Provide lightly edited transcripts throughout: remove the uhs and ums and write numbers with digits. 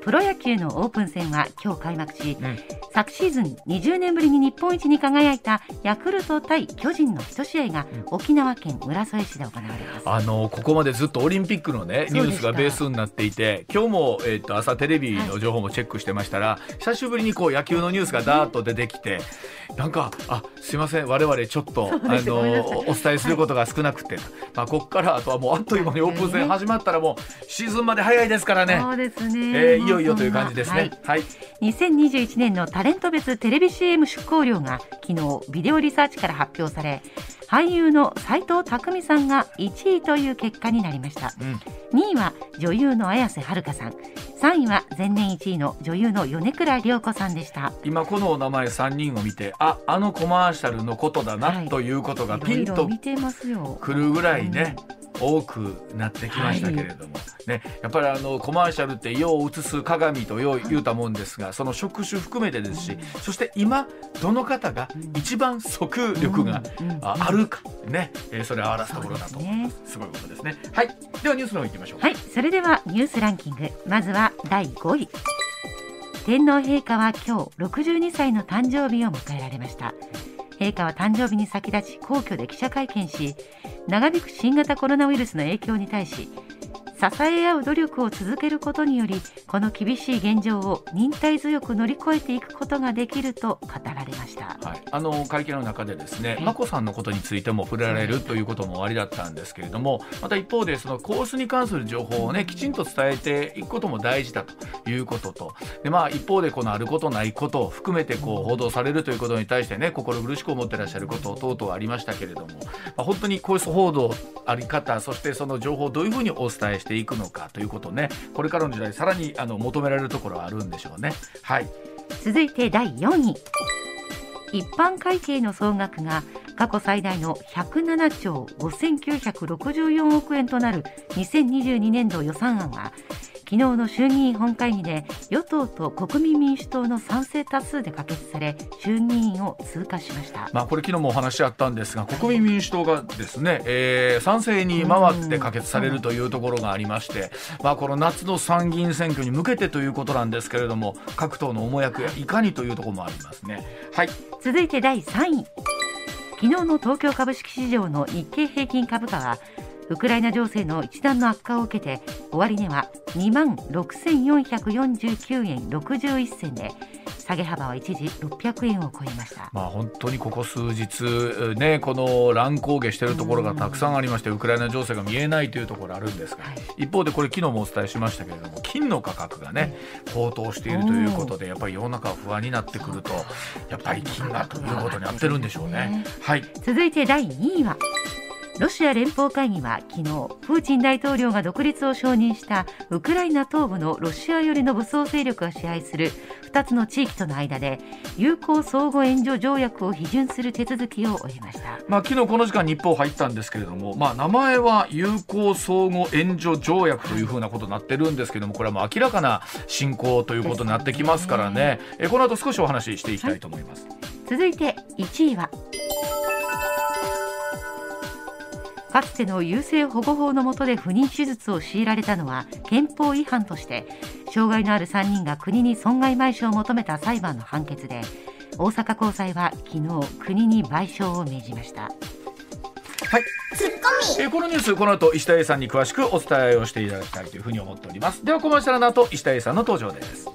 プロ野球のオープン戦は今日開幕し、昨シーズン20年ぶりに日本一に輝いたヤクルト対巨人の1試合が沖縄県浦添市で行われます。ここまでずっとオリンピックの、ね、ニュースがベースになっていて、今日も、朝テレビの情報もチェックしてましたら、はい、久しぶりにこう野球のニュースがダーッと出てきて、なんかすいません我々ちょっとお伝えすることが少なくて、はい、ここからあとはもうあっという間にオープン戦始まったらもうシーズンまで早いですからね。そうですね、いよいよという感じですね、はいはい、2021年のタレント別テレビ CM 出稿料が昨日ビデオリサーチから発表され、俳優の斎藤工さんが1位という結果になりました、うん、2位は女優の綾瀬はるかさん、3位は前年1位の女優の米倉涼子さんでした。今このお名前3人を見て、あのコマーシャルのことだな、はい、ということがピンとくるぐらいね、多くなってきましたけれども、はいね、やっぱりコマーシャルって世を映す鏡とよう言うたもんですが、その職種含めてですし、そして今どの方が一番即力があるか、ね、それを表すところだと、すごいことですね、はい、ではニュースの方いきましょう、はい、それではニュースランキング、まずは第5位。天皇陛下は今日62歳の誕生日を迎えられました。陛下は誕生日に先立ち皇居で記者会見し、長引く新型コロナウイルスの影響に対し、支え合う努力を続けることによりこの厳しい現状を忍耐強く乗り越えていくことができると語られました、はい、会見の中でですね、眞子さんのことについても触れられるということもありだったんですけれども、また一方でその皇室に関する情報をね、きちんと伝えていくことも大事だということと、で、一方でこのあることないことを含めてこう報道されるということに対してね、心苦しく思ってらっしゃること等々ありましたけれども、本当に皇室報道あり方、そしてその情報をどういうふうにお伝えしていくのかということね、これからの時代さらに求められるところはあるんでしょうね、はい、続いて第4位。一般会計の総額が過去最大の107兆5964億円となる2022年度予算案は、昨日の衆議院本会議で与党と国民民主党の賛成多数で可決され、衆議院を通過しました、これ昨日もお話あったんですが、国民民主党がですね、賛成に回って可決されるというところがありまして、この夏の参議院選挙に向けてということなんですけれども、各党の思惑やいかにというところもありますね、はい、続いて第3位。昨日の東京株式市場の日経平均株価は、ウクライナ情勢の一段の悪化を受けて終値は 26,449 円61銭で、下げ幅は一時600円を超えました、本当にここ数日、ね、この乱高下しているところがたくさんありまして、ウクライナ情勢が見えないというところあるんですが、はい、一方でこれ昨日もお伝えしましたけれども、金の価格が、ね、高騰しているということで、やっぱり世の中は不安になってくると、やっぱり金がということになってるんでしょうね、はい、続いて第2位は、ロシア連邦会議は昨日、プーチン大統領が独立を承認したウクライナ東部のロシア寄りの武装勢力が支配する2つの地域との間で友好相互援助条約を批准する手続きを終えました、昨日この時間日報入ったんですけれども、名前は友好相互援助条約というふうなことになってるんですけども、これはもう明らかな侵攻ということになってきますからね、この後少しお話ししていきたいと思います、はい、続いて1位は、かつての優生保護法の下で不妊手術を強いられたのは憲法違反として、障害のある3人が国に損害賠償を求めた裁判の判決で、大阪高裁は昨日、国に賠償を命じました。はい、このニュース、この後石田英さんに詳しくお伝えをしていただきたいというふうに思っております。ではコマーシャルの後、石田英さんの登場です。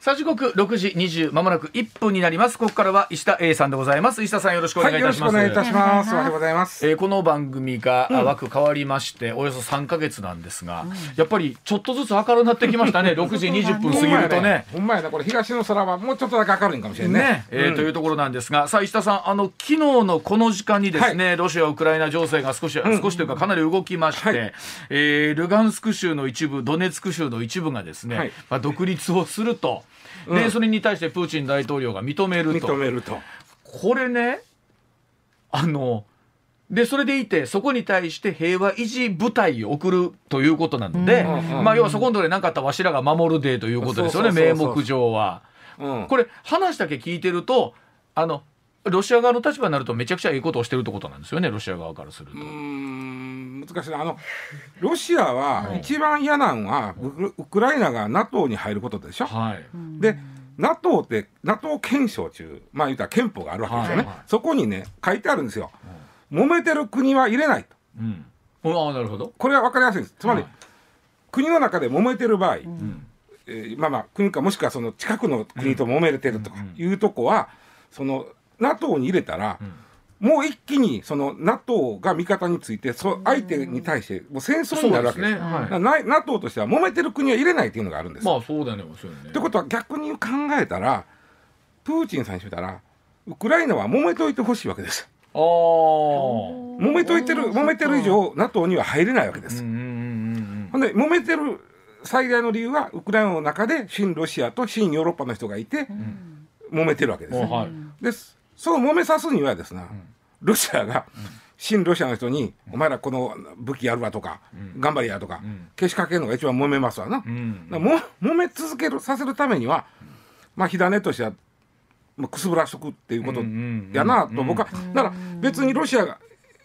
さあ時刻6時20まもなく1分になります。ここからは石田英さんでございます。石田さんよろしくお願いいたします。はい、よろしくお願いいたします。おはようございます。この番組が枠変わりまして、およそ3ヶ月なんですが、やっぱりちょっとずつ明るくなってきましたね。6時20分過ぎるとね。ほんまやね。これ東の空はもうちょっとだけ明るいんかもしれないね。というところなんですが、さあ石田さん、昨日のこの時間にですね、はい、ロシアウクライナ情勢が少しというかかなり動きまして、はい、ルガンスク州の一部、ドネツク州の一部がですね、はい、独立をすると。でそれに対してプーチン大統領が認めるとこれね、でそれでいてそこに対して平和維持部隊を送るということなので、要はそこのところで何かあったらわしらが守るでということですよね、名目上は。うん、これ話だけ聞いてるとロシア側の立場になるとめちゃくちゃいいことをしてるってことなんですよね、ロシア側からすると。難しいな。ロシアは一番嫌なのは、はい、ウクライナが NATO に入ることでしょ。はい、で NATO って NATO 憲章中、まあ言ったら憲法があるわけですよね。はいはい、そこにね書いてあるんですよ。はい、揉めてる国は入れないと。うん、ああなるほど。これは分かりやすいです。つまり、はい、国の中で揉めてる場合、うん、国かもしくはその近くの国と揉めれてるとかいうとこは、その NATO に入れたら、うん、もう一気にその NATO が味方について、相手に対してもう戦争になるわけです。NATO としては揉めてる国は入れないというのがあるんです。まあそうだね。ってことは逆に考えたら、プーチンさんにしてみたらウクライナは揉めといてほしいわけです。揉めてる以上 NATO には入れないわけです。ほんで揉めてる最大の理由はウクライナの中で親ロシアと親ヨーロッパの人がいて、うん、揉めてるわけです、ね。はい、でその揉めさすにはですね、ロシアが親ロシアの人に、うん、お前らこの武器やるわとか、うん、頑張りやとか、うん、けしかけるのが一番揉めますわな。うん、揉め続けるさせるためには、まあ火種としては、まあ、くすぶらしとくっていうことやなと僕は。だから別にロシアが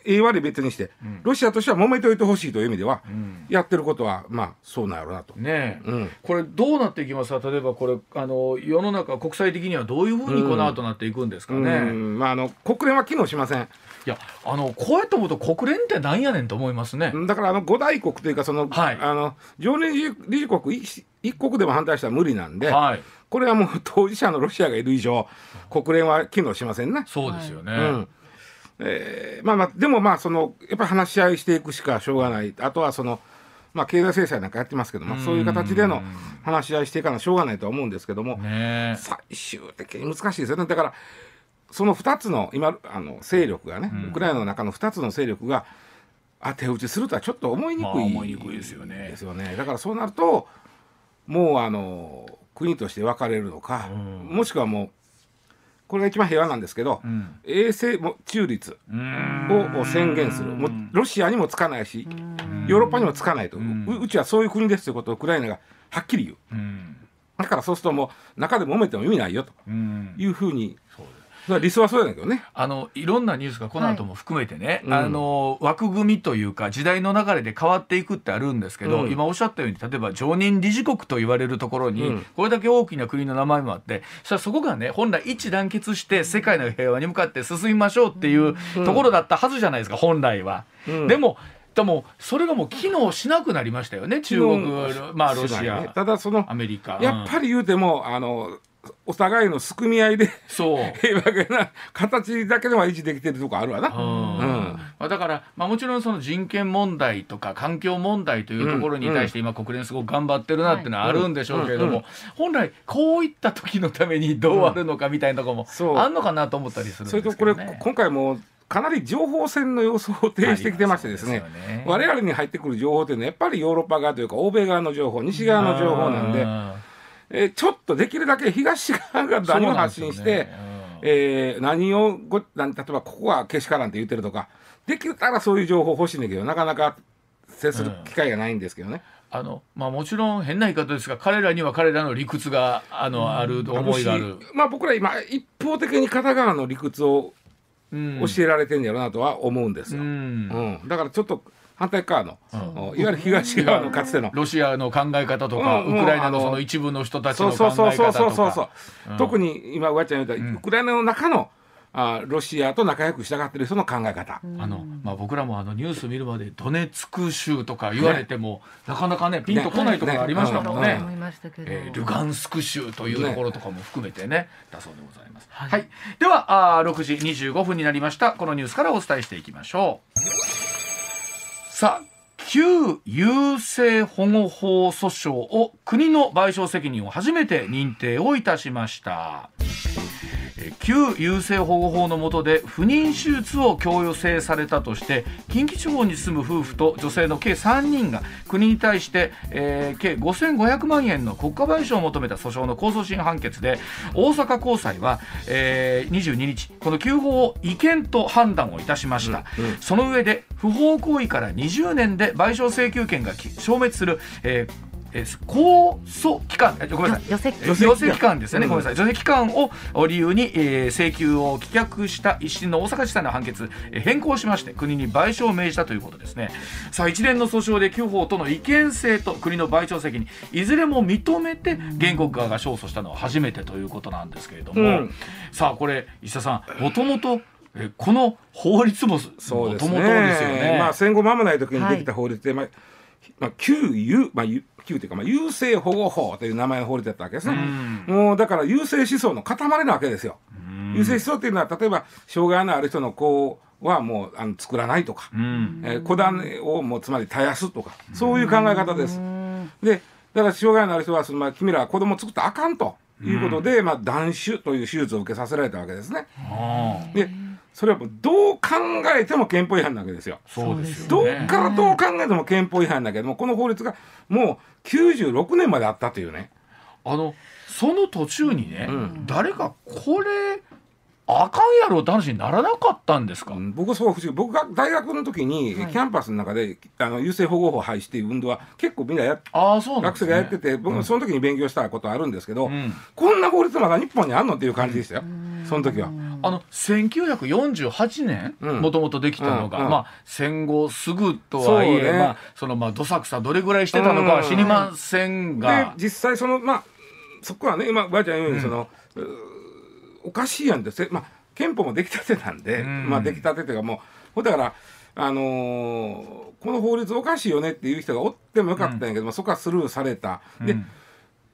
ええ悪い別にして、ロシアとしては揉めておいてほしいという意味では、やってることはまあそうなんやろうなと。ねえ、うん、これどうなっていきますか。例えばこれ世の中国際的にはどういうふうにこの後なっていくんですかね。まあ国連は機能しません。いやこうやって思うと国連ってなんやねんと思いますね。だから五大国というかその、はい、常任理事国一国でも反対したら無理なんで。はい、これはもう当事者のロシアがいる以上、国連は機能しませんね。そうですよね。うん、でもまあやっぱり話し合いしていくしかしょうがない。あとは経済制裁なんかやってますけども、そういう形での話し合いしていかなしょうがないとは思うんですけども、最終的に難しいですよね。だからその2つの今勢力がね、ウクライナの中の2つの勢力が手打ちするとはちょっと思いにくいですよね。だからそうなるともう国として分かれるのか、もしくはもうこれが一番平和なんですけど、うん、永世中立を宣言する。もうロシアにもつかないし、ヨーロッパにもつかないと。うちはそういう国ですということをウクライナがはっきり言う。だからそうするともう中で揉めても意味ないよというふうに。理想はそうだけどね。いろんなニュースがこの後も含めてね、はい、枠組みというか時代の流れで変わっていくってあるんですけど、うん、今おっしゃったように例えば常任理事国と言われるところに、うん、これだけ大きな国の名前もあって、そこがね本来一致団結して世界の平和に向かって進みましょうっていうところだったはずじゃないですか、本来は。うん、でもそれがもう機能しなくなりましたよね、中国、ロシア、ただアメリカ。やっぱり言うてもお互いのすくみ合いで平和な形だけでは維持できてるとこあるわな。だから、もちろんその人権問題とか環境問題というところに対して今国連すごく頑張ってるなっていうのはあるんでしょうけれども、本来こういった時のためにどうあるのかみたいなとこもあんのかなと思ったりするんですけどね。それとこれ今回もかなり情報戦の様相を呈してきてましてですね、我々に入ってくる情報というのはやっぱりヨーロッパ側というか欧米側の情報、西側の情報なんで。ちょっとできるだけ東側が何を発信して、例えばここはけしからんって言ってるとか、できたらそういう情報欲しいんだけどなかなか接する機会がないんですけどね。もちろん変な言い方ですが、彼らには彼らの理屈がある思いがある。僕ら今一方的に片側の理屈を教えられてるんやろうなとは思うんですよ。だからちょっと反対側の、いわゆる東側のかつてのロシアの考え方とか、ウクライナのその一部の人たちの考え方とか、特に今上ちゃん言ったウクライナの中のロシアと仲良く従っている人の考え方、僕らもニュース見るまでドネツク州とか言われてもなかなかねピンとこないところがありましたもんね。ルガンスク州というところとかも含めてね、だそうでございます。では6時25分になりました。このニュースからお伝えしていきましょう。さあ、旧優生保護法訴訟を国の賠償責任を初めて認定をいたしました。旧優生保護法の下で不妊手術を強制されたとして近畿地方に住む夫婦と女性の計3人が国に対して、計5500万円の国家賠償を求めた訴訟の控訴審判決で、大阪高裁は、22日この旧法を違憲と判断をいたしました。その上で不法行為から20年で賠償請求権が消滅する、控訴期間、ごめんなさい、除斥期間ですよね、ごめんなさい、除斥期間を理由に、請求を棄却した一審の大阪地裁の判決、変更しまして国に賠償を命じたということですね。さあ一連の訴訟で9方との違憲性と国の賠償責任いずれも認めて原告側が勝訴したのは初めてということなんですけれども、うん、さあこれ石田さん、もともとこの法律もそうですね、まあ、戦後間もない時にできた法律で、はい、まあ、旧というか、まあ、優生保護法という名前の法律だったわけですね。もうだから優生思想の塊なわけですよ。優生思想というのは例えば障害のある人の子はもう作らないとか、子種をもうつまり絶やすとか、そういう考え方です。でだから障害のある人はその、まあ、君らは子供を作ったらあかんということで、まあ、断種という手術を受けさせられたわけですね。でそれはもうどう考えても憲法違反なわけですよ。そうですよね。どっからどう考えても憲法違反だけども、この法律がもう96年まであったというね。その途中にね、うん、誰かこれあかんやろって話にならなかったんですか。僕が大学の時にキャンパスの中で優生保護法廃止っていう運動は結構みんな学生がやってて、僕もその時に勉強したことあるんですけど、うん、こんな法律まだ日本にあんのっていう感じでしたよ、その時は。1948年もともとできたのが、まあ、戦後すぐとはいえ、ね、まあ、どさくさどれぐらいしてたのかは知りませんが、で実際まあ、そこはね今ばあちゃん言うようにおかしいやんです、まあ、憲法もできたてなんで、まあ、できたてというかもうだから、この法律おかしいよねっていう人がおってもよかったんやけども、そこはスルーされた。で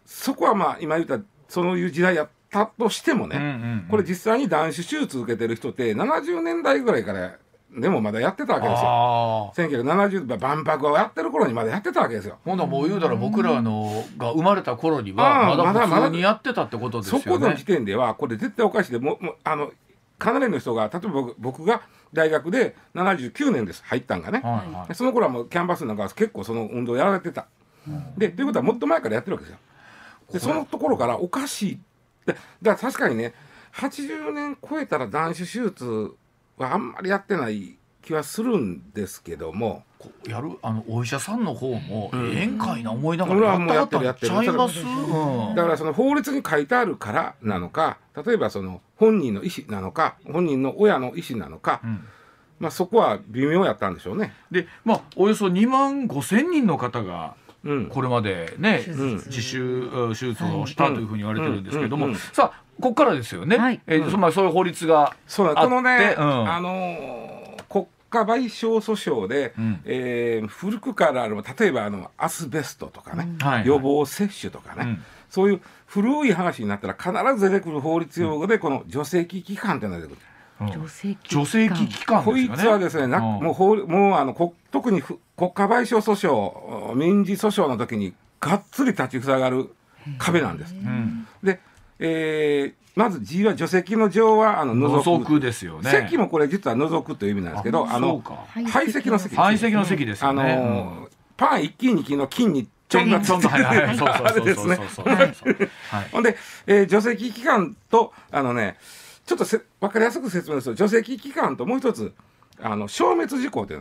そこはまあ今言ったそういう時代やったとしてもね、これ実際に断種手術受けてる人って70年代ぐらいからでもまだやってたわけですよ。1970万博をやってる頃にまだやってたわけですよ。ほんなもう言うたら僕らが生まれた頃にはまだ普通にやってたってことですよね。そこの時点ではこれ絶対おかしいで、もうかなりの人が、例えば僕が大学で79年です入ったんがね、はいはい、その頃はもうキャンパスなんかは結構その運動やられてた、でということはもっと前からやってるわけですよ。でそのところからおかしい。だから確かにね、80年超えたら断種手術あんまりやってない気はするんですけども、やるお医者さんの方も宴会な思いながらやったらちゃいます。だからその法律に書いてあるからなのか、例えばその本人の意思なのか、本人の親の意思なのか、まあそこは微妙やったんでしょうね。で、まあおよそ25,000人の方がこれまでね、自主手術をしたというふうに言われてるんですけども、さあここからですよね。はい、そういう法律があって、このね、国家賠償訴訟で、古くからある、例えばアスベストとかね、予防接種とかね、そういう古い話になったら必ず出てくる法律用語で、この除斥期間っていうのが出てくる。除斥期間ですよね。こいつはですね、特に国家賠償訴訟、民事訴訟の時にがっつり立ち塞がる壁なんです。でまず G は除斥の除は除くですよね。斥もこれ実は除くという意味なんですけど、排斥の斥ですよね。パン1斤2斤の金にちょんがついてるあれですね。ほんで除斥期間とちょっと分かりやすく説明すると、除斥期間ともう一つ消滅事項という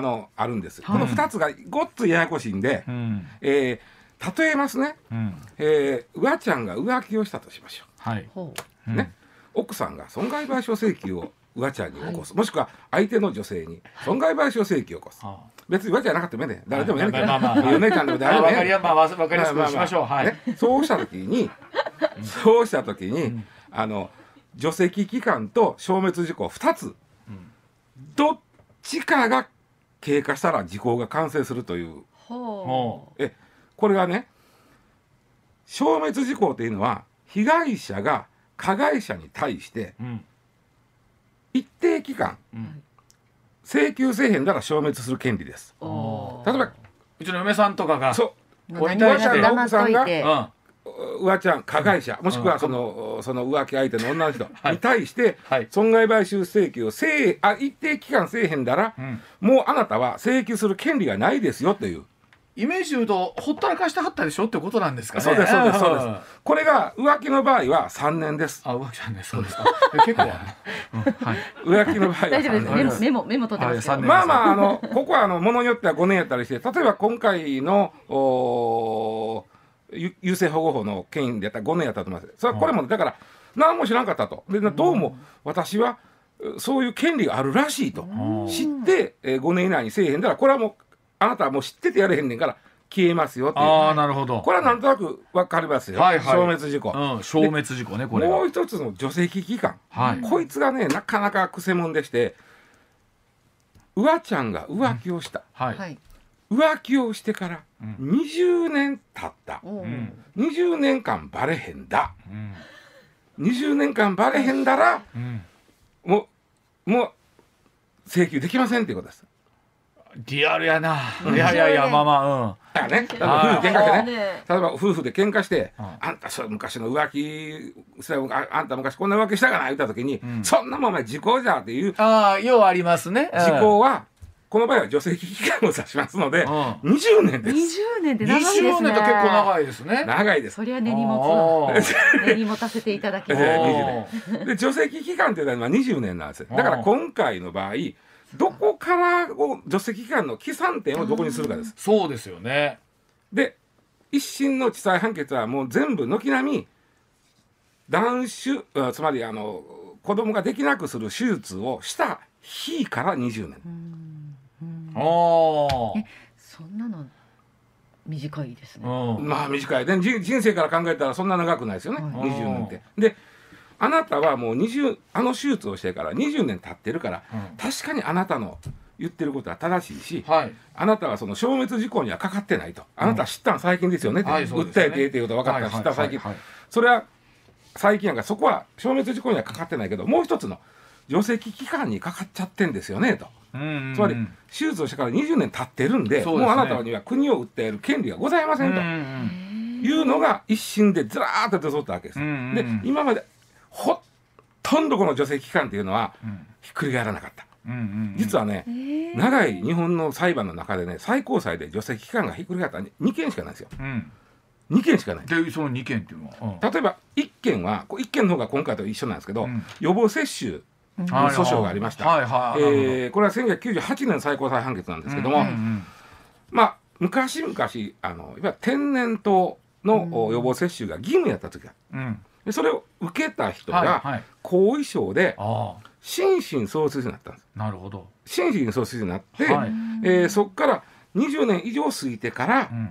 のがあるんです。この2つがごっつややこしいんで、例えますね、うわちゃんが浮気をしたとしましょう。ね、奥さんが損害賠償請求をうわちゃんに起こす、もしくは相手の女性に損害賠償請求を起こす。別にうわちゃんなかったらね、誰でもやるけど、お姉ちゃんでも誰でもやる。分かりやすくしましょう。そうした時に除斥期間と消滅事項2つ、どっちかが経過したら時効が完成するという。これがね、消滅事項というのは被害者が加害者に対して一定期間、請求せえへんなら消滅する権利です。例えばうちの嫁さんとかが、俺に対して奥さんがうわちゃん加害者、もしくはその浮気相手の女の人に対して損害賠償請求を一定期間せえへんなら、もうあなたは請求する権利がないですよという。イメージで言うとほったらかしてはったでしょってことなんですかね。そうですそうですそうです。これが浮気の場合は3年です。あ、浮気なんです。そうですか。結構浮気の場合は3年。メモ取ってます。まあまあここはものによっては5年やったりして、例えば今回の優生保護法の件でやったら5年やったと思います。それはこれもだから何も知らなかったと。でどうも私はそういう権利があるらしいと知って5年以内にせえへんだから、これはもうあなたはもう知っててやれへんねんから消えますよっていう。ああ、なるほど。これはなんとなくわかりますよ。はいはい、消滅事故、うん、消滅事故ね。これもう一つの除籍期間、はい、こいつがねなかなかくせもんでして、うわちゃんが浮気をした、うん、はい、浮気をしてから20年経った、うん、20年間バレへんだ、うん、20年間バレへんだら、うん、もう請求できませんっていうことです。リアルやな。いやいやいや、まあまあ、うん。だからね、例えば夫婦で喧嘩して、あんた昔の浮気、あんた昔こんな浮気したかな言った時に、そんなもんお前時効じゃっていう。ああ、ようありますね。時効は、この場合は除籍期間を指しますので、20年です。20年って長いですね。20年と結構長いですね。長いです。そりゃ根に持たせていただきます。で、除籍期間っていうのは20年なんですよ。だから今回の場合、どこからを除籍期間の起算点をどこにするかです。そうですよね。で、一審の地裁判決はもう全部軒並み断種、つまり子供ができなくする手術をした日から20年。ああ。そんなの短いですね。まあ短い。で人生から考えたらそんな長くないですよね。20年って。で。あなたはもう手術をしてから20年経ってるから、うん、確かにあなたの言ってることは正しいし、はい、あなたはその消滅事項にはかかってないと、あなたは知ったの最近ですよねって、訴えてっていうことは分かった、知った最近、それは最近やから、そこは消滅事項にはかかってないけど、もう一つの除籍期間にかかっちゃってんですよねと、つまり手術をしてから20年経ってるんで、もうあなたには国を訴える権利がございませんというのが一審でずらーっと出そうったわけです。で今までほとんどこの除籍期間っていうのはひっくり返らなかった。実はね、長い日本の裁判の中でね、最高裁で除籍期間がひっくり返った2件しかないんですよ。2件しかない。で、その2件っていうのは、例えば1件は、1件の方が今回と一緒なんですけど、予防接種の訴訟がありました。これは1998年最高裁判決なんですけども、まあ昔々いわゆる天然痘の予防接種が義務やった時が。それを受けた人が後遺症で心神喪失になったんです。なるほど。心神喪失になって、はい、そこから20年以上過ぎてから、うん、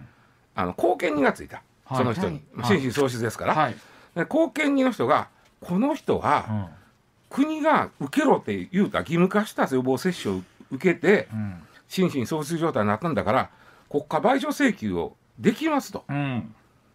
後見人がついた、はい、その人に、はい、心神喪失ですから、はい、後見人の人がこの人は、うん、国が受けろって言うた義務化した予防接種を受けて、うん、心神喪失状態になったんだから国家賠償請求をできますと。うん、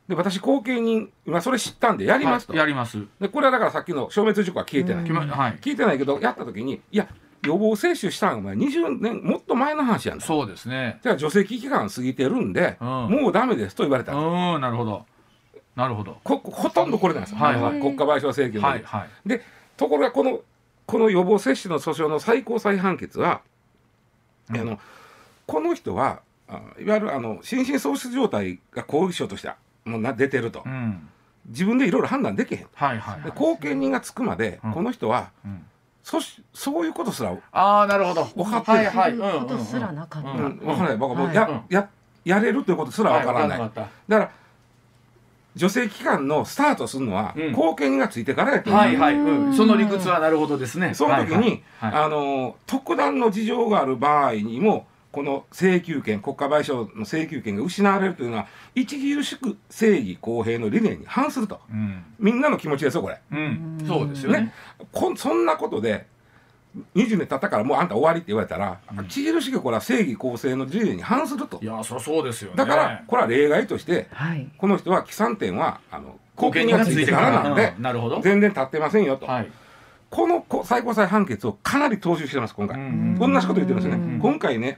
で私後見人今それ知ったんでやりますと、はい、やります。でこれはだからさっきの消滅事故は消えてない、はい、消えてないけどやった時にいや予防接種したのお前20年もっと前の話やん。そうですね。じゃあ除籍期間過ぎてるんで、うん、もうダメですと言われた。うん、なるほどなるほど。ほとんどこれなんですよ、はい、国家賠償請求の、はいはい、でところがこの予防接種の訴訟の最高裁判決は、うん、この人はいわゆる心神喪失状態が後遺症としてもう出てると、うん、自分でいろいろ判断できへん、後見人がつくまで、うん、この人は、うん、そういうことすら分かってない、そういうことすらなかった、分からない、やれるということすら分からない、だから助成期間のスタートするのは、うん、後見人がついてからやと、その理屈はなるほどですね。その時に特段の事情がある場合にもこの請求権、国家賠償の請求権が失われるというのは著しく正義公平の理念に反すると、うん、みんなの気持ちですよこれ、うん、そうですよね。そんなことで20年経ったからもうあんた終わりって言われたら、うん、著しくこれは正義公正の理念に反すると。いやそりゃそうですよね。だからこれは例外として、はい、この人は起算点は後見人がついてからなんで、なるほど、全然経ってませんよと。はい、この最高裁判決をかなり踏襲してます今回。同じこと言ってますよね。今回ね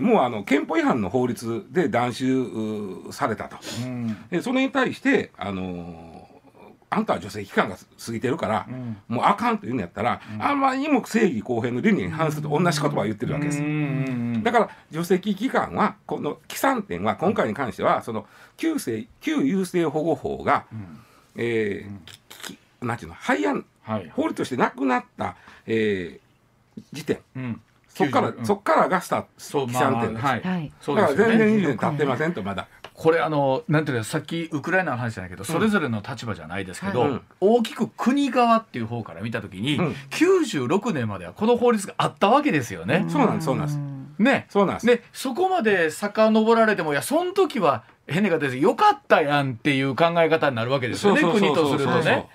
もう憲法違反の法律で断種されたと。それに対してあんたは除籍期間が過ぎてるから、うん、もうあかんというんやったら、うん、あんまりにも正義公平の理念に反すると同じ言葉を言ってるわけです。だから除斥期間はこの起算点は今回に関してはその旧優生保護法が、なんていうの廃案、はい、法律としてなくなった、時点、そこからが起算点です。だから全然20年経ってませんとまだ。これなんていうかさっきウクライナの話じゃないけど、それぞれの立場じゃないですけど大きく国側っていう方から見た時に96年まではこの法律があったわけですよね。そうなんですそうなんですね。そうなんですね。そこまで遡られてもいやその時は変な言い方ですよかったやんっていう考え方になるわけですよね国とするとね。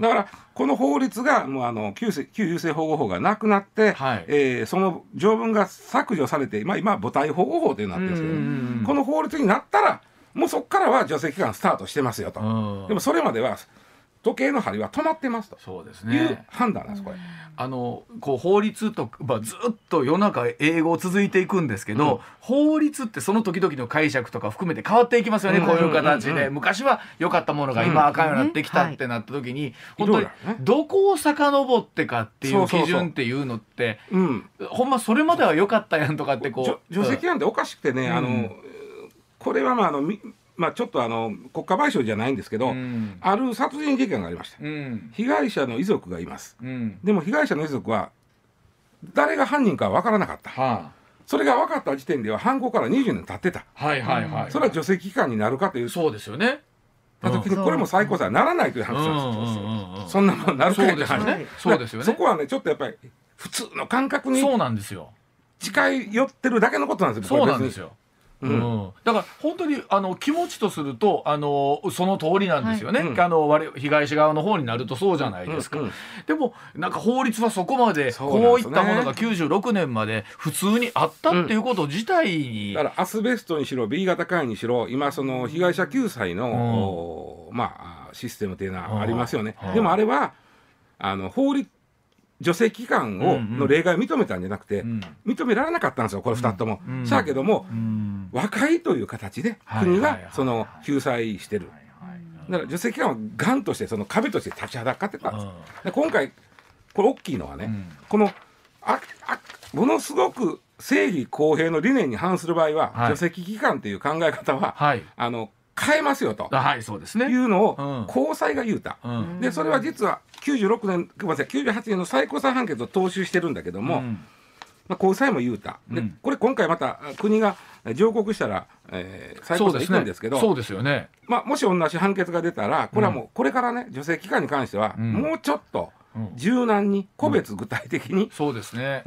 だからこの法律がもう旧優生保護法がなくなって、はいその条文が削除されて、まあ、今は母体保護法というのになってるんですけどこの法律になったらもうそこからは除斥期間スタートしてますよと。でもそれまでは時計の針は止まってますという判断なんです。これこう法律とか、まあ、ずっと世の中英語続いていくんですけど、うん、法律ってその時々の解釈とか含めて変わっていきますよね、うん、こういう形で昔は良かったものが今あかんようになってきたってなった時に、うん、本当にどこを遡ってかっていう基準っていうのってほんまそれまでは良かったやんとかってこう除斥なんておかしくてね、うん、これはまあちょっと国家賠償じゃないんですけど、うん、ある殺人事件がありました、うん、被害者の遺族がいます、うん、でも被害者の遺族は誰が犯人かは分からなかった、はあ、それが分かった時点では犯行から20年経ってた。それは除斥期間になるかというそうですよね。これも最高裁はならないという話なんです。そんなもんなるかいという話ですよね。そこはねちょっとやっぱり普通の感覚に近い寄ってるだけのことなんですよ。そうなんですよ。うん、だから本当に気持ちとするとその通りなんですよね、はい、被害者側の方になるとそうじゃないですか。でもなんか法律はそこまでこういったものが96年まで普通にあったっていうこと自体に、うん、だからアスベストにしろ B 型肝炎にしろ今その被害者救済の、うん、システムっていうのはありますよね、うん、でもあれは法律除斥期間の例外を認めたんじゃなくて、認められなかったんですよ、これ2つとも。しゃあけども、和解という形で、国が救済してる。だから除斥期間はがんとして、壁として立ちはだかってたんです。今回、これ、大きいのはね、このものすごく正義公平の理念に反する場合は、除斥期間という考え方は、変えますよというのを高裁が言うた。でそれは実は98年の最高裁判決を踏襲してるんだけども、高裁も言うた。でこれ今回また国が上告したら最高裁行くんですけど、もし同じ判決が出たらこれはもうこれからね除斥期間に関してはもうちょっと柔軟に個別具体的に杓子定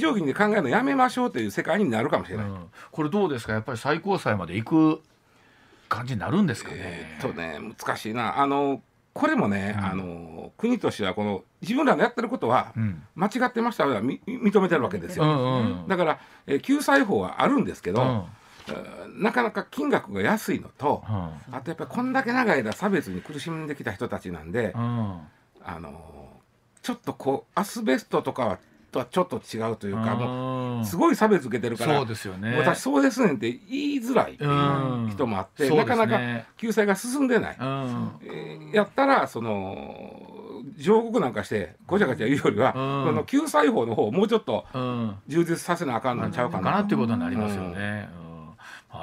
規で考えるのやめましょうという世界になるかもしれない。これどうですか、やっぱり最高裁まで行く感じになるんですかね。難しいな。これもね、うん、国としてはこの自分らのやってることは間違ってましたは認めてるわけですよ。だから、救済法はあるんですけど、なかなか金額が安いのと、あとやっぱりこんだけ長い間差別に苦しんできた人たちなんで、ちょっとこうアスベストとかはちょっと違うというか、もうすごい差別受けてるから私そうですねんって言いづらい人もあってなかなか救済が進んでない。やったら上告なんかしてごちゃごちゃ言うよりはこの救済法の方をもうちょっと充実させなあかんのちゃうかなっていうことになりますよね。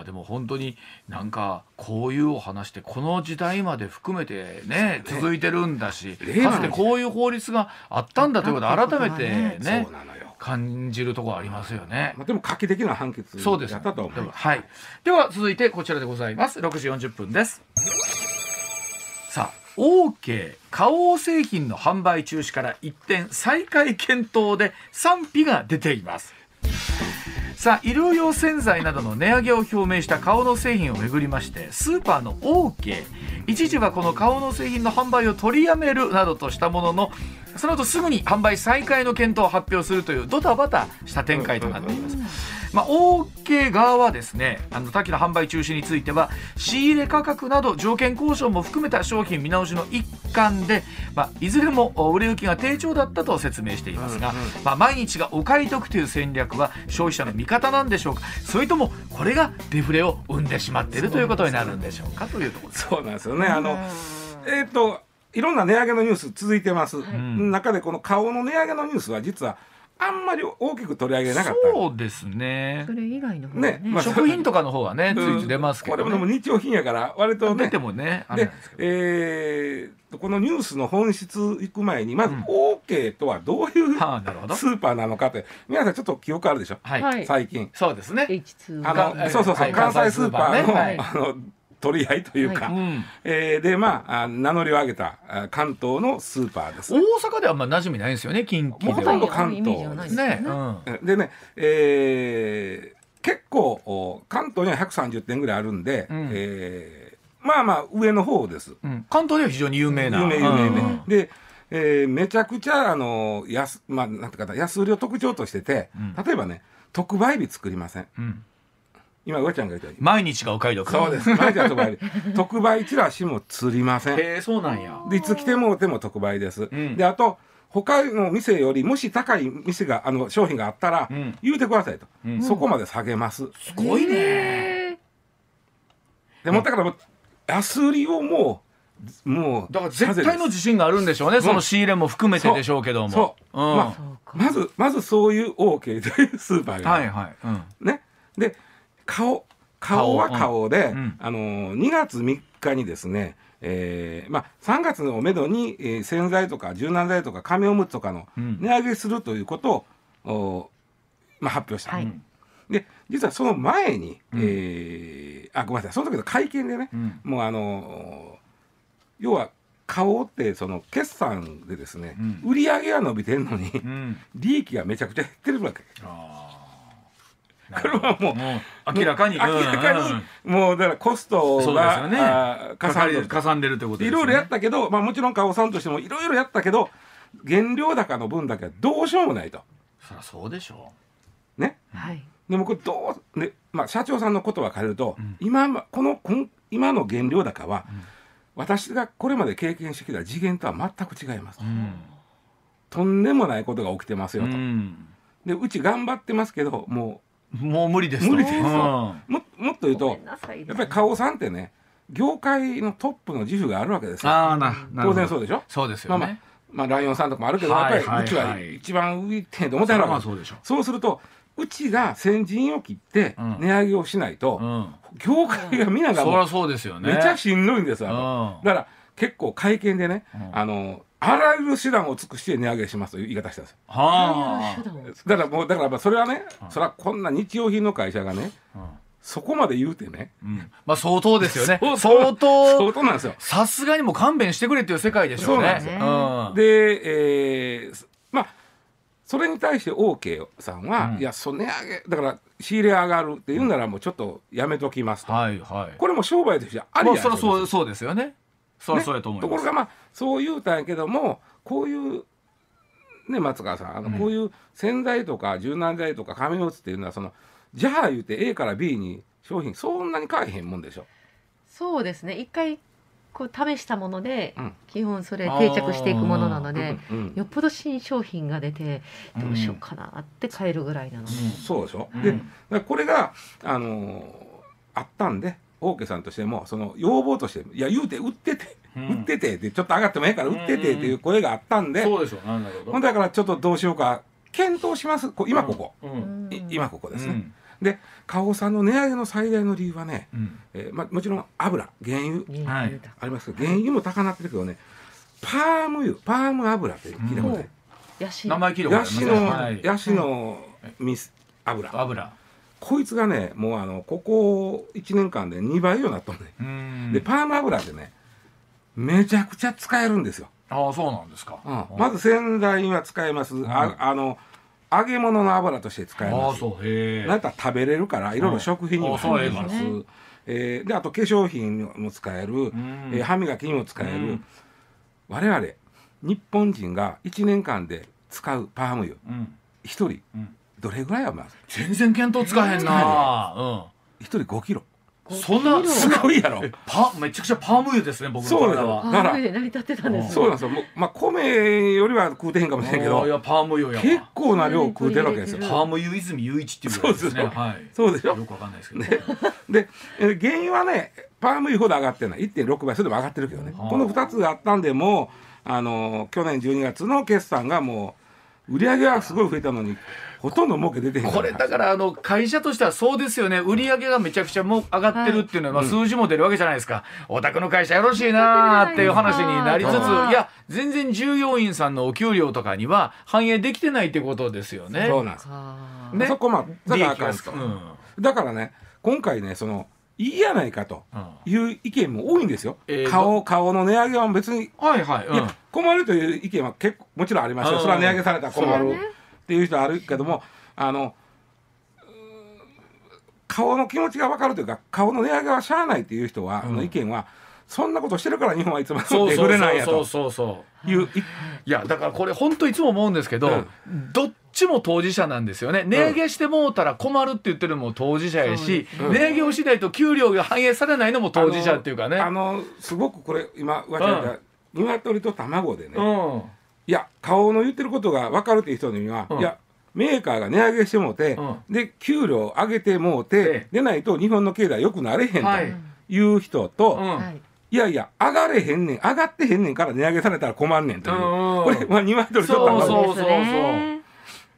でも本当になんかこういうお話ってこの時代まで含めてね続いてるんだし、かつてこういう法律があったんだということを改めてね感じるところありますよね。でも画期的な判決だったと思います。はい。では続いてこちらでございます。6時40分です。さあ、OK 花王製品の販売中止から一転再開検討で賛否が出ています。さあ、医療用洗剤などの値上げを表明した花王の製品をめぐりましてスーパーの OK 一時はこの花王の製品の販売を取りやめるなどとしたものの、その後すぐに販売再開の検討を発表するというドタバタした展開となっています。OK 側はですね、他期の販売中止については仕入れ価格など条件交渉も含めた商品見直しの一環で、いずれも売れ行きが低調だったと説明していますが、毎日がお買い得という戦略は消費者の味方なんでしょうか、それともこれがデフレを生んでしまっているということになるんでしょうかというところです。そうなんですよね。いろんな値上げのニュース続いてます、中でこの花王の値上げのニュースは実はあんまり大きく取り上げなかった。そうですね。それ以外の方ね、まあ、食品とかの方はね、ついつい出ますけど、ね。これも日用品やから割とね。出てもね。で、このニュースの本質行く前にまず OK とはどういう、うん、スーパーなのかって皆さんちょっと記憶あるでしょ。はい、最近。そうですね。そうそうそう、はい、関西スーパーの、はい、取り合いというか、はい、でまあ名乗りを上げた関東のスーパーです。大阪ではあんま馴染みないんですよね、近畿では。ほとんど関東ですね。でね、結構関東には130店ぐらいあるんで、まあまあ上の方です。関東では非常に有名な。有名で。めちゃくちゃまあなんていうか安売りを特徴としてて、例えばね特売日作りません。今うわちゃんが言ったように毎日がお買い得。そうです、毎日が特売特売チラシも釣りません。そうなんや。でいつ来てもうても特売です、であと他の店よりもし高い店が商品があったら、言うてくださいと、そこまで下げます。すごいね。でもだから安売りをもうだから絶対の自信があるんでしょうね、その仕入れも含めてでしょうけども。まずそういう OK というスーパーが、ね、で顔は顔で、2月3日にですね、まあ、3月のめどに、洗剤とか柔軟剤とか紙おむつとかの値上げするということを、まあ、発表した、で実はその前に、ごめんなさい、その時の会見でね、もう要は顔ってその決算でですね、売り上げが伸びてんのに、利益がめちゃくちゃ減ってるわけ。これはもう明らかにもうだからコストがかさんでるってことですね。いろいろやったけど、まあもちろん顔さんとしてもいろいろやったけど、原料高の分だけはどうしようもないと。そりゃそうでしょうね。でもこれどうね、まあ社長さんのことは借りると、今の原料高は私がこれまで経験してきた次元とは全く違います。とんでもないことが起きてますよと。でうち頑張ってますけどもう無理ですと。もっと言うと、やっぱり花王さんってね、業界のトップの自負があるわけですよ。当然そうでしょ。そうですよね。まあライオンさんとかもあるけど、やっぱりうちは一番浮いてると思ってるわけです。そうするとうちが先陣を切って値上げをしないと、業界がみんながめちゃしんどいんですよ。だから結構会見でね、あらゆる手段を尽くして値上げしますという言い方したんですよ。だからそれはね、それはこんな日用品の会社がね、そこまで言うてね、まあ相当ですよね。相当なんですよ。さすがにもう勘弁してくれっていう世界でしょうね。で、まあそれに対して OK さんは、いやそ値上げだから仕入れ上がるって言うならもうちょっとやめときますと。これも商売としてありや。そうですよね。ところがまあそう言うたんやけども、こういうね松川さんこういう洗剤とか柔軟剤とか紙おつっていうのは、じゃあ言うて A から B に商品そんなに買えへんもんでしょ。そうですね、一回こう試したもので、基本それ定着していくものなので、よっぽど新商品が出てどうしようかなって買えるぐらいなので、そうでしょ。でこれがあったんで、OK さんとしてもその要望として「いや言うて売ってて」ってちょっと上がってもええから売っててっていう声があったんで、だからちょっとどうしようか検討します。今ここですね。で花王さんの値上げの最大の理由はね、もちろん油原油ありますけど、原油も高なってるけどね、パーム油って聞いたことない、ヤシの実油こいつがね、もうここ1年間で2倍以上になったんで、パーム油ってね、めちゃくちゃ使えるんですよ。ああ、そうなんですか。まず洗剤には使えます。揚げ物の油として使えます。なんか食べれるから、いろいろ食品にも使えます。で、あと化粧品も使える、歯磨きにも使える。我々日本人が1年間で使うパーム油、1人。どれぐらいはまあ全然見当つかへんな。一人5キロ。そんなすごいやろ。めちゃくちゃパーム油ですね、僕の体は。パーム油で成り立ってたんです。そうなんですよ。まあ米よりは食うてへんかもしれんけど、パーム油や結構な量食うてるわけですよ。パーム油泉雄一っていうぐらいですね。そうでしょ。よくわかんないですけど。で原因はね、パーム油ほど上がってない 1.6 倍それでも上がってるけどね。この2つがあったんで、もう去年12月の決算がもう売り上げはすごい増えたのにほとんど儲け出てへん。これだから会社としてはそうですよね。売り上げがめちゃくちゃもう上がってるっていうのは、はい、数字も出るわけじゃないですか。お宅の会社よろしいなーっていう話になりつつ、いや全然従業員さんのお給料とかには反映できてないってことですよね。そうなんです。ね、そこまでだから、うん、だからね今回ねそのいいやないかという意見も多いんですよ。顔の値上げは別に、はいはい、うん、いや困るという意見は結構もちろんありますよ。それは値上げされたら困るっていう人あるけども、顔の気持ちが分かるというか顔の値上げはしゃあないという人は、うん、の意見はそんなことしてるから日本はいつまでも手触れないやという。いやだからこれ本当いつも思うんですけど、うん、どっちも当事者なんですよね。値上げしてもうたら困るって言ってるのも当事者やし、うん、値上げをしないと給料が反映されないのも当事者っていうかね。すごくこれ今うわちゃんが鶏と卵でね、うん、いや顔の言ってることが分かるっていう人には、うん、いやメーカーが値上げしてもうて、うん、で給料上げてもうてでないと日本の経済良くなれへんという人と、はい、うんはい、いやいや上がれへんねん上がってへんねんから値上げされたら困んねんという、これまあ2枚取り取ったんだそうそうそうそう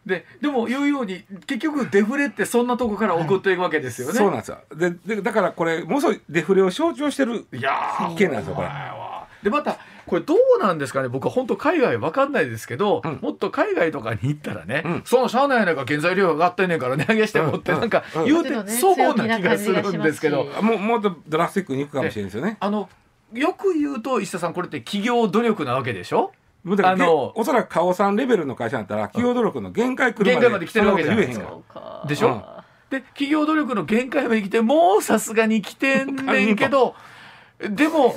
でも言うように結局デフレってそんなとこから送っていくわけですよね。そうなんですよ。でだからこれもうそうデフレを象徴してる意見なんですよこれ。でまたこれどうなんですかね。僕は本当海外分かんないですけど、うん、もっと海外とかに行ったらね、うん、そのしゃあないなんか原材料が上がってんねんから値上げしてもってなんか言うてそうな気がするんですけど、もっとドラスティックにいくかもしれないですよね。よく言うと石田さんこれって企業努力なわけでしょ。おそらくカオさんレベルの会社だったら企業努力の限界来るまで来てるわけじゃないですか。でしょ、うん、で企業努力の限界まで来てもうさすがに来てんねんけどでも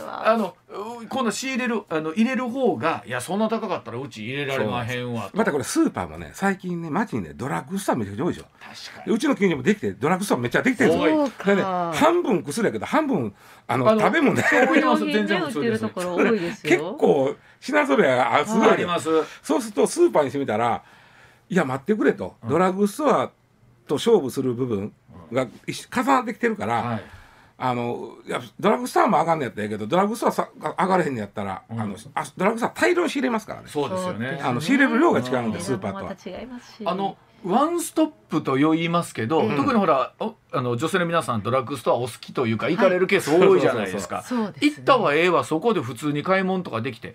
今度仕入れる入れる方がいやそんな高かったらうち入れられまへんわ。またこれスーパーもね最近ね街にねドラッグストアめちゃくちゃ多いでしょ。確かにうちの近所もできてドラッグストアめっちゃできてるんですよ。でね半分薬やけど半分食べ物で全然普通です。結構品揃えがすごいあります。そうするとスーパーにしてみたらいや待ってくれと、ドラッグストアと勝負する部分が重なってきてるから。はい、いやドラッグストアも上がんねやったらええけどドラッグストアが上がれへんのやったら、うん、ドラッグストア大量仕入れますからね。そうですよね。仕入れる量が違うんで、うん、スーパーとは。ワンストップと言いますけど、うん、特にほら女性の皆さんドラッグストアお好きというか行かれるケース多いじゃないですか。行ったはええわそこで普通に買い物とかできて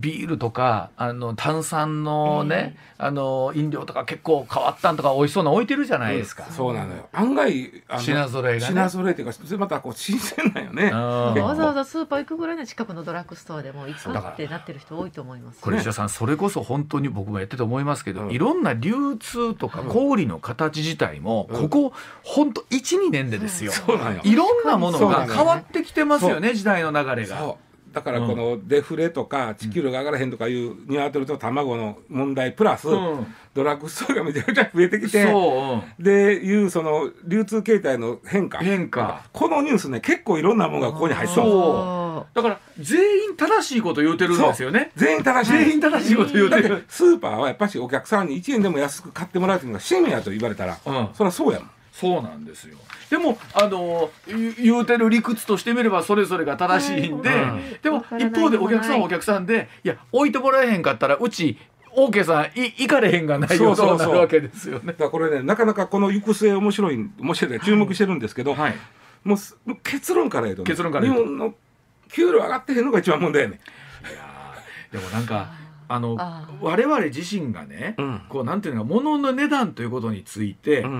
ビールとか炭酸のね、飲料とか結構変わったんとか美味しそうな置いてるじゃないですか。そうなのよ。案外品揃えがね、品揃えっていうかまたこう新鮮なんよね。わざわざスーパー行くぐらいの近くのドラッグストアでも行くってなってる人多いと思います。これ石田さんそれこそ本当に僕もやってて思いますけど、いろんな流通とか小売の形自体もここ本当 1,2 年でですよ。いろんなものが変わってきてますよね、時代の流れが。だからこのデフレとか地球量が上がらへんとかいう鶏と卵の問題プラス、ドラッグストアがめちゃくちゃ増えてきてでいうその流通形態の変化、このニュースね結構いろんなものがここに入ってたんですよ。だから全員正しいこと言うてるんですよね。全員正しいこと言うてる。スーパーはやっぱりお客さんに1円でも安く買ってもらうというのが使命やと言われたら、そりゃそうやもん。そうなんですよ。でも言うてる理屈としてみればそれぞれが正しいんで、でも一方でお客さんはお客さんでいや置いてもらえへんかったらうち OK さん行かれへんがないようになるわけですよね。だからこれねなかなかこの行く末面白い注目してるんですけど、はい、もう結論から言うと、ね、日本の給料上がってへんのが一番問題やね。いやでもなんか我々自身がね、こうなんていうのか物の値段ということについて考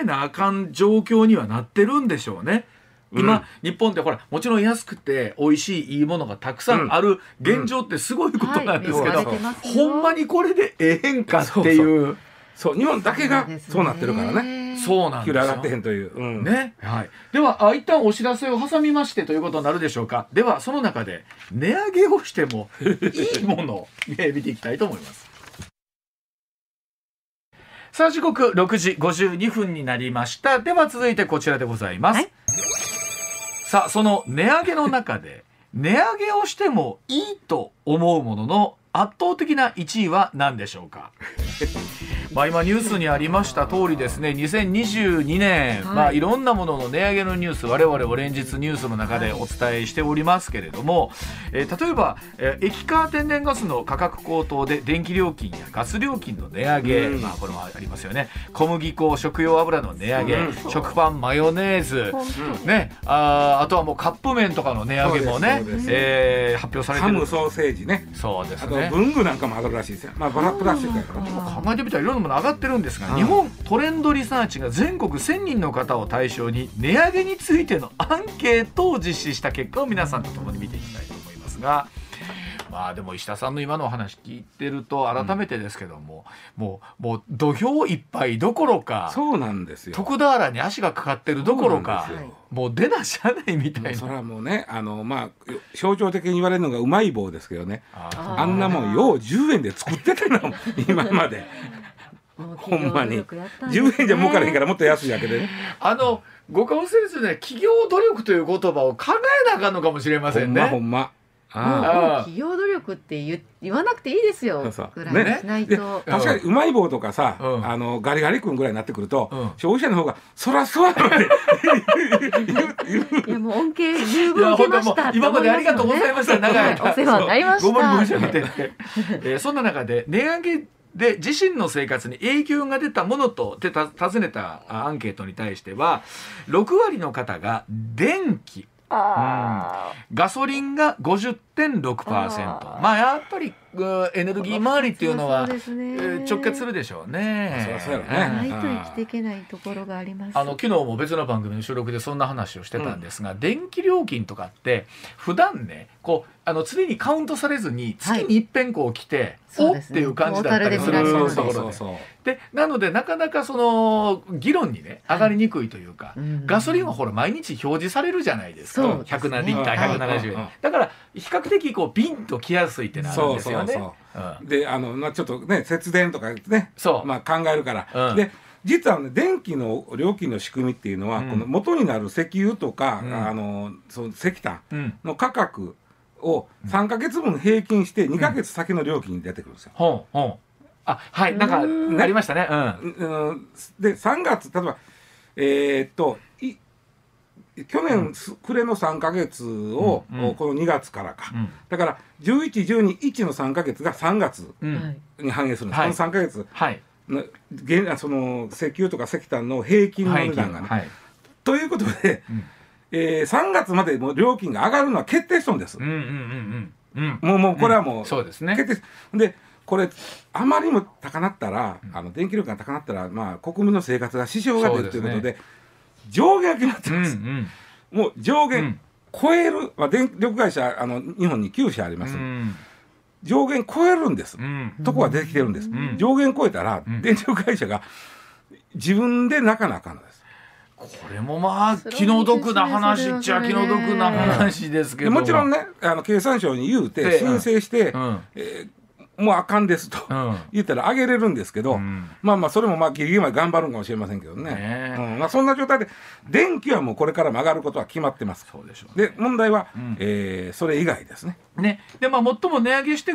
えなあかん状況にはなってるんでしょうね。今、日本ってほらもちろん安くて美味しいいいものがたくさんある現状ってすごいことなんですけど、ほんまにこれでええんかっていう。そう日本だけがそうなってるからね。そうなんですよ。給料上がってへんというね。はい。では一旦お知らせを挟みましてということになるでしょうか。ではその中で値上げをしてもいいものを見ていきたいと思います。さあ時刻6時52分になりました。では続いてこちらでございます。はい、さあその値上げの中で値上げをしてもいいと思うものの圧倒的な1位は何でしょうか。まあ、今ニュースにありました通りですね、2022年、まあ、いろんなものの値上げのニュース、我々を連日ニュースの中でお伝えしておりますけれども、例えば、液化天然ガスの価格高騰で電気料金やガス料金の値上げ、まあ、これもありますよね。小麦粉、食用油の値上げ、食パン、マヨネーズ、ね、あとはもうカップ麺とかの値上げもね、発表されてる。ハム、ソーセージね。そうですね。あと文具なんかも上がるらしいですよ。まあ、プラスチックやから。でも考えてみたらいろんなもの上がってるんですが、日本トレンドリサーチが全国1000人の方を対象に値上げについてのアンケートを実施した結果を皆さんと共に見ていきたいと思いますが、まあでも石田さんの今のお話聞いてると改めてですけども、もう土俵いっぱいどころか、そうなんですよ、徳田原に足がかかってるどころか、もう出なしゃないみたいな。それはもうね、まあ象徴的に言われるのがうまい棒ですけどね、あんなもんよう10円で作ってたの今まで。ほんまに10円じゃ儲からへんから、もっと安いだけでね。五感先生ね、企業努力という言葉を考えなあかんのかもしれませんね。ほんまほんま。企業努力って言わなくていいですよぐらいしないと。確かにうまい棒とかさ、ガリガリ君ぐらいになってくると消費者の方が「そらそら」っていや、もう恩恵十分受けました。今までありがとうございました。長いお世話になりました。ごめんごめんごめん。そんな中で値上げで自身の生活に影響が出たものと尋ねたアンケートに対しては、6割の方が電気、ガソリンが 50.6%。 まあやっぱりエネルギー周りっていうのは直結するでしょうね。ないと生きていけないところがあります。昨日も別の番組の収録でそんな話をしてたんですが、電気料金とかって普段ね、こう常にカウントされずに月にいっぺんこう来て、おっていう感じだったりするところで、なのでなかなかその議論にね上がりにくいというか、ガソリンはほら毎日表示されるじゃないですか。100リッター170円だから、比較的こうビンと来やすいってなるんですよ。で、ちょっとね節電とかね、まあ考えるから。で、実はね、電気の料金の仕組みっていうのは、この元になる石油とかその石炭の価格を3ヶ月分平均して2ヶ月先の料金に出てくるんですよ。あ、はい、なんかなりましたね。で、3月例えば去年暮れの3ヶ月をこの2月からか、だから11、12、1の3ヶ月が3月に反映するんです。この3ヶ月の石油とか石炭の平均の値段がね。ということで3月までも料金が上がるのは決定したんです。もうこれはもう決定で、これあまりにも高なったら、電気料金が高なったら、まあ国民の生活が支障が出るということで上限が決まってます。もう上限超える、まあ、電力会社日本に9社あります。上限超えるんです。とこは出てきてるんです。上限超えたら、電力会社が自分でなかなあかんのです。これもまあ気の毒な話っちゃ気の毒な話ですけど、もちろんね、経産省に言うて申請して、もうあかんですと言ったらあげれるんですけど、まあまあそれもまあギリギリまで頑張るんかもしれませんけどね。まあそんな状態で電気はもうこれからも上がることは決まってます。で、問題はそれ以外ですね。で、まあ最も値上げして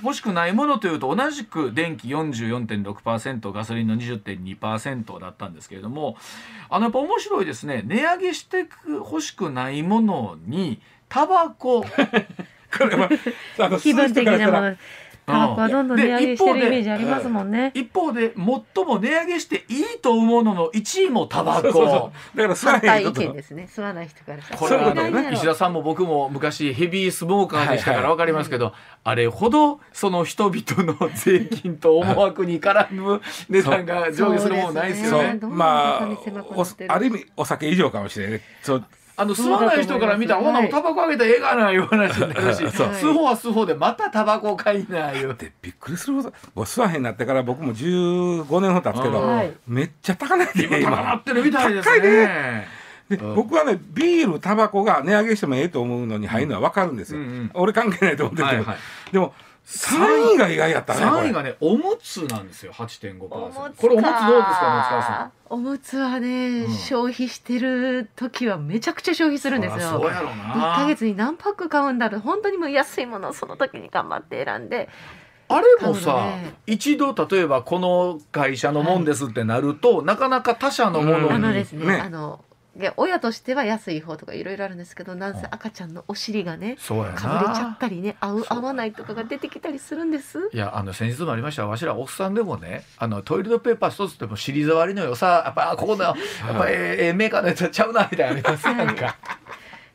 ほしくないものというと、同じく電気 44.6%、 ガソリンの 20.2% だったんですけれども、やっぱ面白いですね。値上げしてほしくないものにタバコ、これは気分的なもの。一方で最も値上げしていいと思うのの1位もタバコ。だから反対意見ですね。吸わない人からしたら。これはね、石田さんも僕も昔ヘビースモーカーでしたから分かりますけど、あれほどその人々の税金と思惑に絡む値段が上下するものないですよね。まあある意味お酒以上かもしれない。吸わない人から見たら、お前タバコあげたらええがないいう話になるし、吸法は吸法でまたタバコ買いなよってびっくりすること。吸わへんになってから僕も15年ほど経つけど、めっちゃ高ないで今。高なってるみたいですね。で、僕はね、ビールタバコが値上げしてもええと思うのに入るのは分かるんですよ。俺関係ないと思ってるけど。でも3位が意外やったね。3位がね、おむつなんですよ。 8.5%。 これおむつどうですかね。おむつはね、消費してる時はめちゃくちゃ消費するんですよ。そうやろな。1ヶ月に何パック買うんだろう。本当にもう安いものをその時に頑張って選んで、あれもさ、ね、一度例えばこの会社のもんですってなると、はい、なかなか他社のものに、親としては安い方とかいろいろあるんですけど、なんせ赤ちゃんのお尻がね、かぶれちゃったりね、合う合わないとかが出てきたりするんです。いや、先日もありましたわしらおっさんでもね、トイレットペーパー一つでも尻触りの良さ、やっぱここのやっぱメーカーのやつちゃうなみたいな、なんか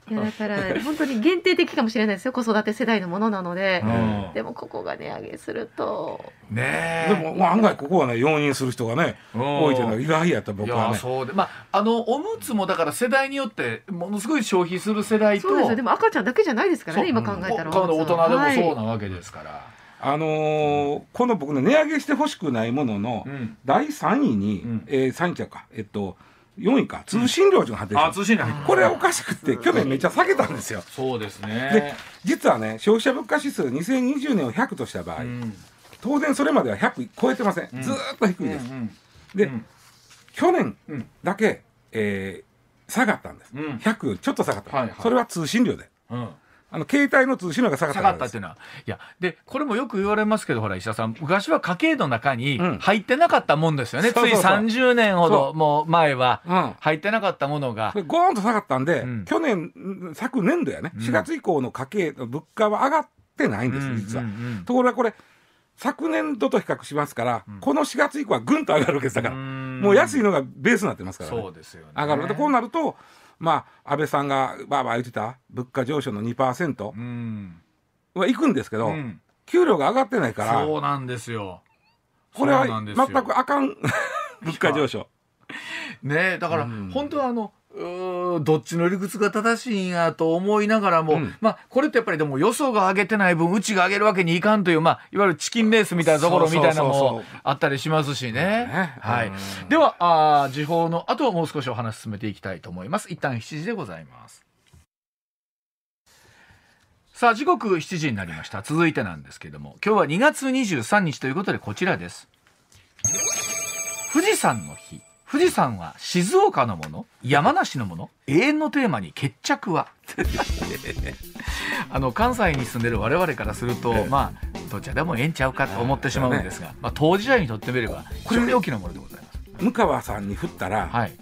いやだから本当に限定的かもしれないですよ、子育て世代のものなので、うん、でもここが値上げするとねえ、でも、まあ、案外ここはね容認する人がね、うん、多いというのは意外やった、僕はね。いやそうで、まあ、おむつもだから世代によってものすごい消費する世代と、そうですよ、でも赤ちゃんだけじゃないですからね、今考えたら、うん、大人でもそうなわけですから、はい、この僕の値上げしてほしくないものの、うん、第3位に、うん3位ちゃうか4位か、通信料というのが入ってる、これはおかしくて去年めっちゃ下げたんですよ。そうですね。で実はね、消費者物価指数2020年を100とした場合、うん、当然それまでは100超えてません、うん、ずっと低いです、うんうん、で、うん、去年だけ、下がったんです、うん、100よりちょっと下がった、はいはい、それは通信料で、うん携帯の通信料が下がったっていうのは、いやでこれもよく言われますけど、ほら石田さん、昔は家計の中に入ってなかったもんですよね、うん、つい30年ほどもう前は入ってなかったものが、うん、ゴーンと下がったんで、うん、昨年度やね、4月以降の家計の物価は上がってないんです、うん、実は、うんうんうん、ところがこれ昨年度と比較しますから、うん、この4月以降はぐんと上がるわけですだから、もう安いのがベースになってますから、ね、そうですよね、上がる。でこうなるとまあ、安倍さんがばあば言ってた物価上昇の 2% はいくんですけど、うん、給料が上がってないから、そうなんですよ、これは全くあかん物価上昇ねえ、だから、うん、本当はどっちの理屈が正しいんやと思いながらも、うんまあ、これってやっぱりでもよそが上げてない分うちが上げるわけにいかんという、まあ、いわゆるチキンレースみたいなところみたいなのもあったりしますしね、はい、では時報の後はもう少しお話進めていきたいと思います。一旦7時でございます。さあ時刻7時になりました。続いてなんですけども、今日は2月23日ということで、こちらです。富士山の日、富士山は静岡のもの、山梨のもの、永遠のテーマに決着は関西に住んでる我々からすると、まあどちらでもええんちゃうかと思ってしまうんですが、まあ、当事者にとってみれば非常に大きなものでございます。向川さんに振ったら、はい、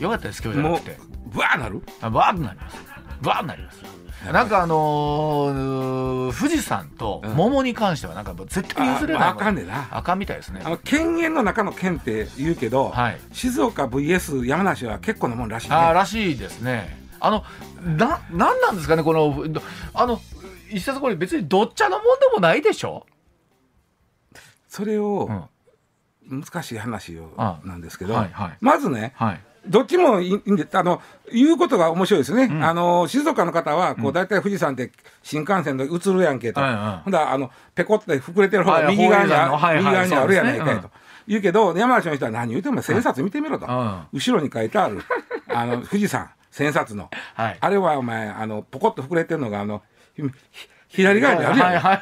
よかったです。今日じゃなくてバーなる、バーなります、バーなります。なんか富士山と桃に関してはなんか絶対譲れない、赤みたいですね。権限の中の権って言うけど、はい、静岡 vs 山梨は結構なもんらしい、ね、らしいですね。なんなんですかね、この一説これ別にどっちゃのもんでもないでしょ。それを、うん、難しい話をなんですけど、はいはい、まずね、はい、どっちもいいんで、言うことが面白いですね。うん、静岡の方は、こう、大体富士山って新幹線で映るやんけと。うん、ほんだら、ペコって膨れてる方が右側にあるやないかいと。言うけど、山梨の人は何言うても、千冊見てみろと。はい、後ろに書いてある、富士山、千冊の。はい、あれは、お前、ポコッと膨れてるのが、左側にあるやん。はいはい、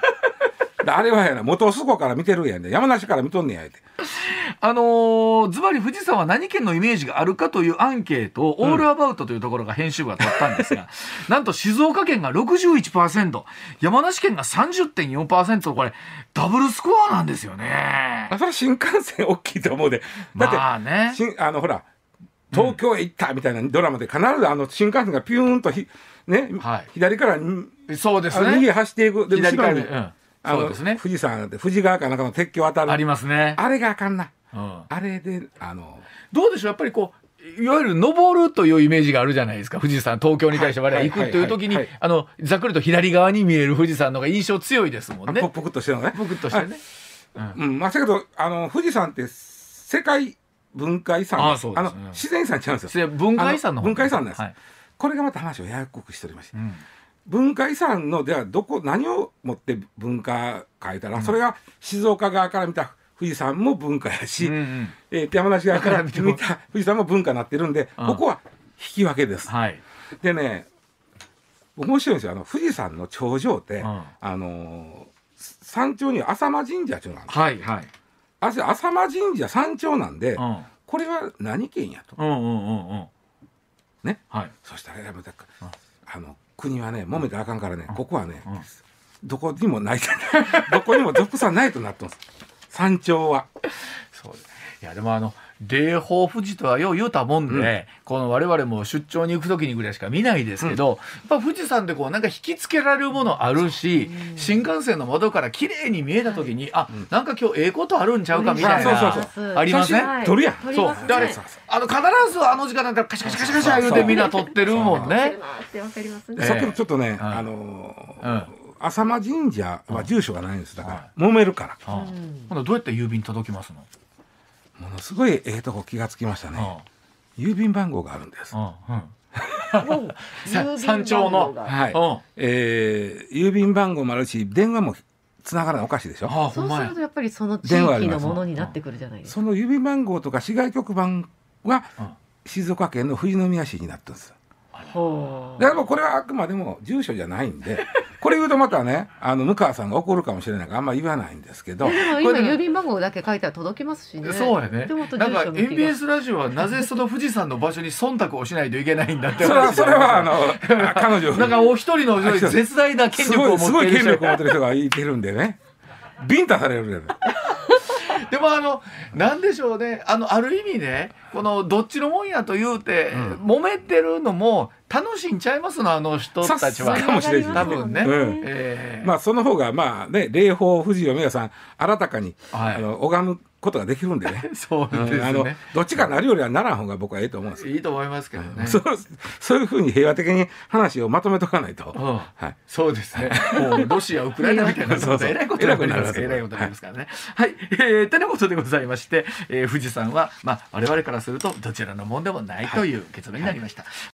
あれはやな、元栖湖から見てるやんね。山梨から見とんねんやって。ズバリ富士山は何県のイメージがあるかというアンケートを、オールアバウトというところが編集部が取ったんですが、うん、なんと静岡県が 61%、 山梨県が 30.4%、 とこれダブルスコアなんですよね。それは新幹線大きいと思うで、だって、まあね、ほら東京へ行ったみたいなドラマで必ず新幹線がピューンとね、はい、左からそうです、ね、右走っていくで左から、うんそうですね、富士山で富士川かなんかの鉄橋渡るありますね。あれがあかんな、うん、あれでどうでしょう、やっぱりこういわゆる登るというイメージがあるじゃないですか、富士山、東京に対して我々行くという時にざっくりと左側に見える富士山の方が印象強いですもんね。ポクッとしてるのね、ポクッとしてね、うん、まあだけど富士山って世界文化遺産、ね、自然遺産違うんですよ、文化遺産の方、文化遺産なんです、はい、これがまた話をややこくしておりまして、うん文化遺産のでは何をもって文化変えたら、うん、それが静岡側から見た富士山も文化やし、うんうん山梨側から見た富士山も文化になってるんで、うん、ここは引き分けです、はい、でね面白いんですよ富士山の頂上って、うん、山頂には浅間神社というのがあるんです、はいはい、浅間神社山頂なんで、うん、これは何県やと、うんうんうんねはい、そしたらやめた国はね、揉めてあかんからね、ここはね、どこにもないどこにも属さないとなってます山頂は。そうです。いやでも霊峰富士とはよう言うたもんで、うん、この我々も出張に行く時にぐらいしか見ないですけど、うん、やっぱ富士山ってこうなんか引きつけられるものあるし、うん、新幹線の窓から綺麗に見えた時に、はい、あ、うん、なんか今日ええことあるんちゃうかみたいな、うん、そうありますね、はい、撮るやん、そう撮りますね、あれ必ずあの時間なんかカシャカシャカシャカシャ言うてみんな撮ってるもんね。さっきもちょっとね、はい、うん浅間神社は住所がないんですだから、うん、揉めるから、うんうん、今度どうやって郵便届きますの？ものすごいとこ気がつきましたね、うん、郵便番号があるんです、うんうん、山頂の、はいうん郵便番号もあるし電話もつながらないおかしいでしょ、はあ、そうするとやっぱりその地域のものになってくるじゃないですか、うん、その郵便番号とか市外局番は、うん、静岡県の富士宮市になってるんです。でもこれはあくまでも住所じゃないんでこれ言うとまたね向川さんが怒るかもしれないからあんま言わないんですけど、でも今郵便番号だけ書いたら届きますしね。そうやね。なんか MBS ラジオはなぜその富士山の場所に忖度をしないといけないんだってそれは彼女なんかお一人の絶大な権力を持ってる人すごい権力を持ってる人がいてるんでねビンタされるんだよでもなんでしょうねある意味ねこのどっちのもんやと言うて、うん、揉めてるのも楽しんちゃいますの人たちはかもしれない多分ね、うんまあその方がまあね霊峰富士を皆さん新たかに、はい、拝むことができるんでねそうですね、うん、どっちかなるよりはならん方が僕はいいと思うんです。いいと思いますけどね、うん、そういうふうに平和的に話をまとめとかないと、うんはい、そうですねもうロシアウクライナみたいなそうそうえらいことになりますからね。はいということでございまして、富士山は、まあ、我々からするとどちらのもんでもないという結論になりました。はいはい